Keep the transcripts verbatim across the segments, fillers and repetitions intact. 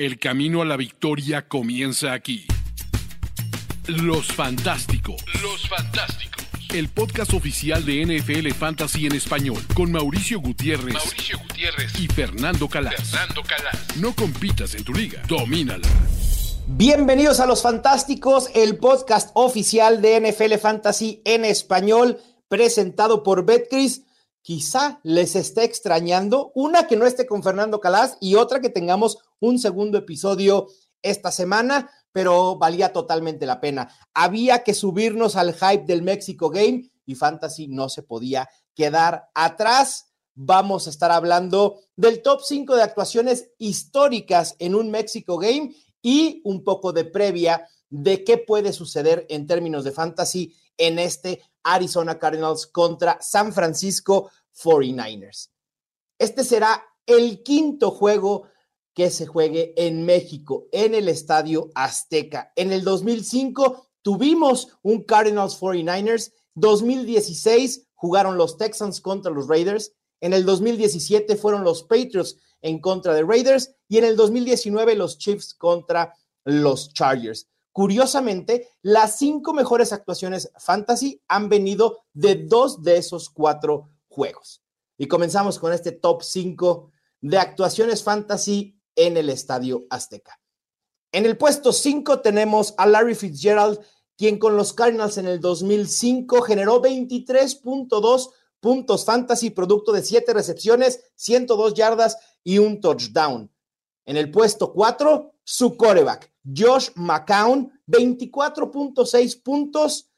El camino a la victoria comienza aquí. Los Fantásticos. Los Fantásticos. El podcast oficial de N F L Fantasy en español, con Mauricio Gutiérrez, Mauricio Gutiérrez. y Fernando Kallás. Fernando Kallás. No compitas en tu liga, domínala. Bienvenidos a Los Fantásticos, el podcast oficial de N F L Fantasy en español, presentado por Betcris. Quizá les esté extrañando una que no esté con Fernando Kallás y otra que tengamos un segundo episodio esta semana, pero valía totalmente la pena. Había que subirnos al hype del Mexico Game y Fantasy no se podía quedar atrás. Vamos a estar hablando del top cinco de actuaciones históricas en un Mexico Game y un poco de previa de qué puede suceder en términos de Fantasy en este Arizona Cardinals contra San Francisco cuarenta y nueve ers. Este será el quinto juego que se juegue en México, en el Estadio Azteca. En el dos mil cinco tuvimos un Cardinals cuarenta y nueve ers, dos mil dieciséis jugaron los Texans contra los Raiders, en el dos mil diecisiete fueron los Patriots en contra de Raiders y en el dos mil diecinueve los Chiefs contra los Chargers. Curiosamente, las cinco mejores actuaciones fantasy han venido de dos de esos cuatro juegos. Y comenzamos con este top cinco de actuaciones fantasy en el Estadio Azteca. En el puesto cinco tenemos a Larry Fitzgerald, quien con los Cardinals en el dos mil cinco generó veintitrés punto dos puntos fantasy, producto de siete recepciones, ciento dos yardas y un touchdown. En el puesto cuatro, su quarterback, Josh McCown, veinticuatro punto seis puntos,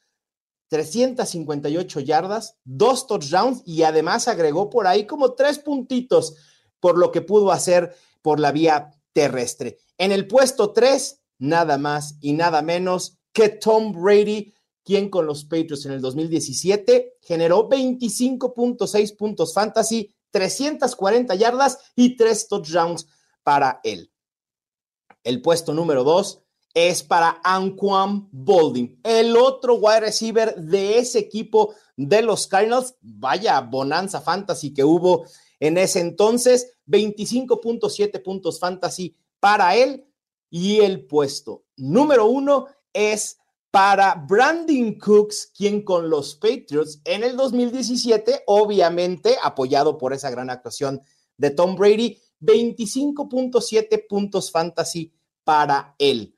trescientas cincuenta y ocho yardas, dos touchdowns y además agregó por ahí como tres puntitos por lo que pudo hacer por la vía terrestre. En el puesto tres, nada más y nada menos que Tom Brady, quien con los Patriots en el dos mil diecisiete generó veinticinco punto seis puntos fantasy, trescientas cuarenta yardas y tres touchdowns para él. El puesto número dos es para Anquan Boldin, el otro wide receiver de ese equipo de los Cardinals. Vaya bonanza fantasy que hubo en ese entonces, veinticinco punto siete puntos fantasy para él. Y el puesto número uno es para Brandin Cooks, quien con los Patriots en el dos mil diecisiete, obviamente apoyado por esa gran actuación de Tom Brady, veinticinco punto siete puntos fantasy para él.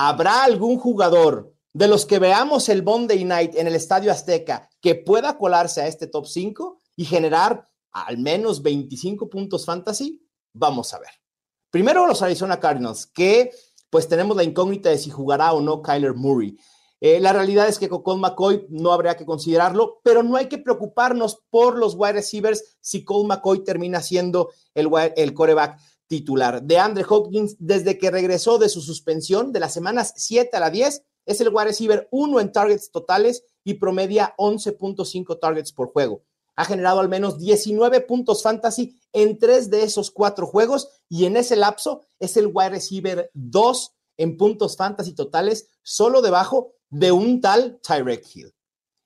¿Habrá algún jugador de los que veamos el Monday Night en el Estadio Azteca que pueda colarse a este top cinco y generar al menos veinticinco puntos fantasy? Vamos a ver. Primero los Arizona Cardinals, que pues tenemos la incógnita de si jugará o no Kyler Murray. Eh, la realidad es que con Colt McCoy no habría que considerarlo, pero no hay que preocuparnos por los wide receivers si Colt McCoy termina siendo el, wide, el quarterback titular. De Andre Hopkins, desde que regresó de su suspensión de las semanas siete a la diez, es el wide receiver uno en targets totales y promedia once punto cinco targets por juego. Ha generado al menos diecinueve puntos fantasy en tres de esos cuatro juegos y en ese lapso es el wide receiver dos en puntos fantasy totales, solo debajo de un tal Tyreek Hill.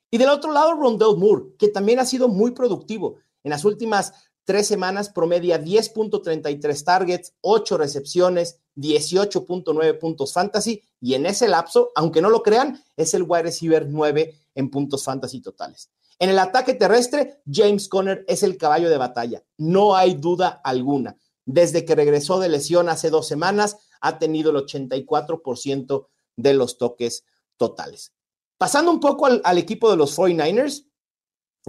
Y del otro lado, Rondell Moore, que también ha sido muy productivo. En las últimas tres semanas promedia diez punto treinta y tres targets, ocho recepciones, dieciocho punto nueve puntos fantasy, y en ese lapso, aunque no lo crean, es el wide receiver nueve en puntos fantasy totales. En el ataque terrestre, James Conner es el caballo de batalla, no hay duda alguna. Desde que regresó de lesión hace dos semanas, ha tenido el ochenta y cuatro por ciento de los toques totales. Pasando un poco al, al equipo de los cuarenta y nueve ers,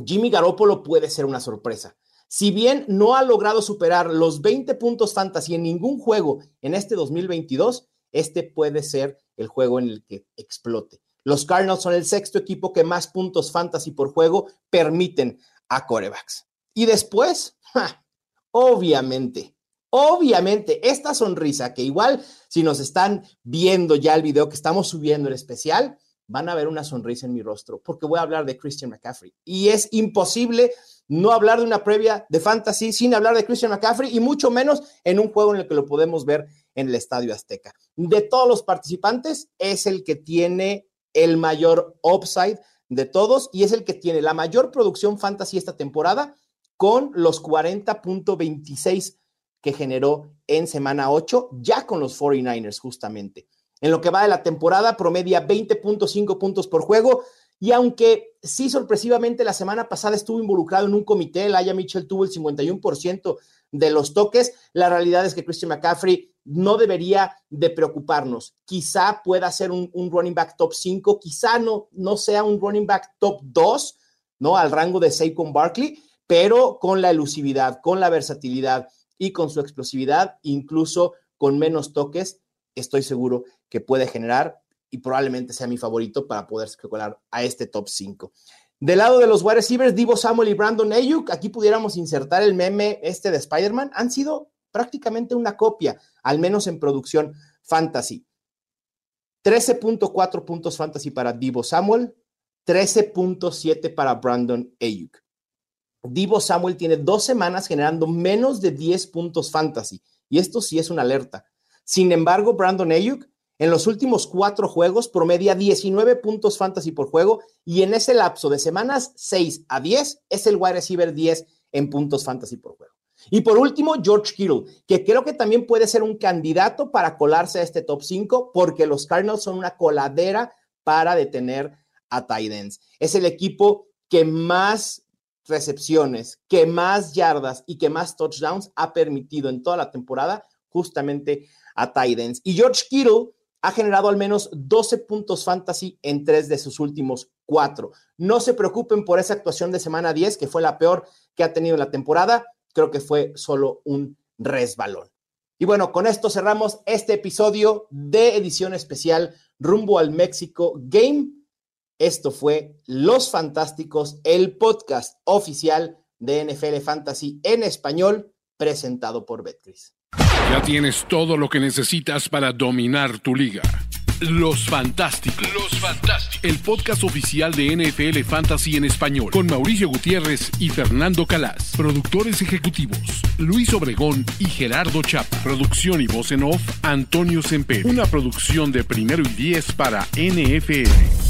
Jimmy Garoppolo puede ser una sorpresa. Si bien no ha logrado superar los veinte puntos fantasy en ningún juego en este dos mil veintidós, este puede ser el juego en el que explote. Los Cardinals son el sexto equipo que más puntos fantasy por juego permiten a quarterbacks. Y después, ja, obviamente, Obviamente, esta sonrisa que igual si nos están viendo ya el video que estamos subiendo en especial, van a ver una sonrisa en mi rostro porque voy a hablar de Christian McCaffrey y es imposible no hablar de una previa de fantasy sin hablar de Christian McCaffrey y mucho menos en un juego en el que lo podemos ver en el Estadio Azteca. De todos los participantes es el que tiene el mayor upside de todos y es el que tiene la mayor producción fantasy esta temporada con los cuarenta punto veintiséis que generó en semana ocho, ya con los cuarenta y nueve ers justamente. En lo que va de la temporada, promedia veinte punto cinco puntos por juego, y aunque sí, sorpresivamente, la semana pasada estuvo involucrado en un comité, Elijah Mitchell tuvo el cincuenta y uno por ciento de los toques, la realidad es que Christian McCaffrey no debería de preocuparnos. Quizá pueda ser un, un running back top cinco, quizá no, no sea un running back top dos, ¿no? Al rango de Saquon Barkley, pero con la elusividad, con la versatilidad y con su explosividad, incluso con menos toques, estoy seguro que puede generar y probablemente sea mi favorito para poderse colar a este top cinco. Del lado de los wide receivers, Deebo Samuel y Brandon Ayuk, aquí pudiéramos insertar el meme este de Spider-Man, han sido prácticamente una copia, al menos en producción fantasy. trece punto cuatro puntos fantasy para Deebo Samuel, trece punto siete para Brandon Ayuk. Deebo Samuel tiene dos semanas generando menos de diez puntos fantasy, y esto sí es una alerta. Sin embargo, Brandon Ayuk en los últimos cuatro juegos promedia diecinueve puntos fantasy por juego, y en ese lapso de semanas seis a diez es el wide receiver diez en puntos fantasy por juego. Y por último, George Kittle, que creo que también puede ser un candidato para colarse a este top cinco, porque los Cardinals son una coladera para detener a tight ends. Es el equipo que más recepciones, que más yardas y que más touchdowns ha permitido en toda la temporada justamente a tight ends. Y George Kittle ha generado al menos doce puntos fantasy en tres de sus últimos cuatro. No se preocupen por esa actuación de semana diez, que fue la peor que ha tenido en la temporada. Creo que fue solo un resbalón. Y bueno, con esto cerramos este episodio de edición especial rumbo al Mexico Game. Esto fue Los Fantásticos, el podcast oficial de N F L Fantasy en español, presentado por Betcris. Ya tienes todo lo que necesitas para dominar tu liga. Los Fantásticos. Los Fantásticos. El podcast oficial de N F L Fantasy en español, con Mauricio Gutiérrez y Fernando Kallás. Productores ejecutivos, Luis Obregón y Gerardo Chapo. Producción y voz en off, Antonio Semper. Una producción de Primero y Diez para N F L.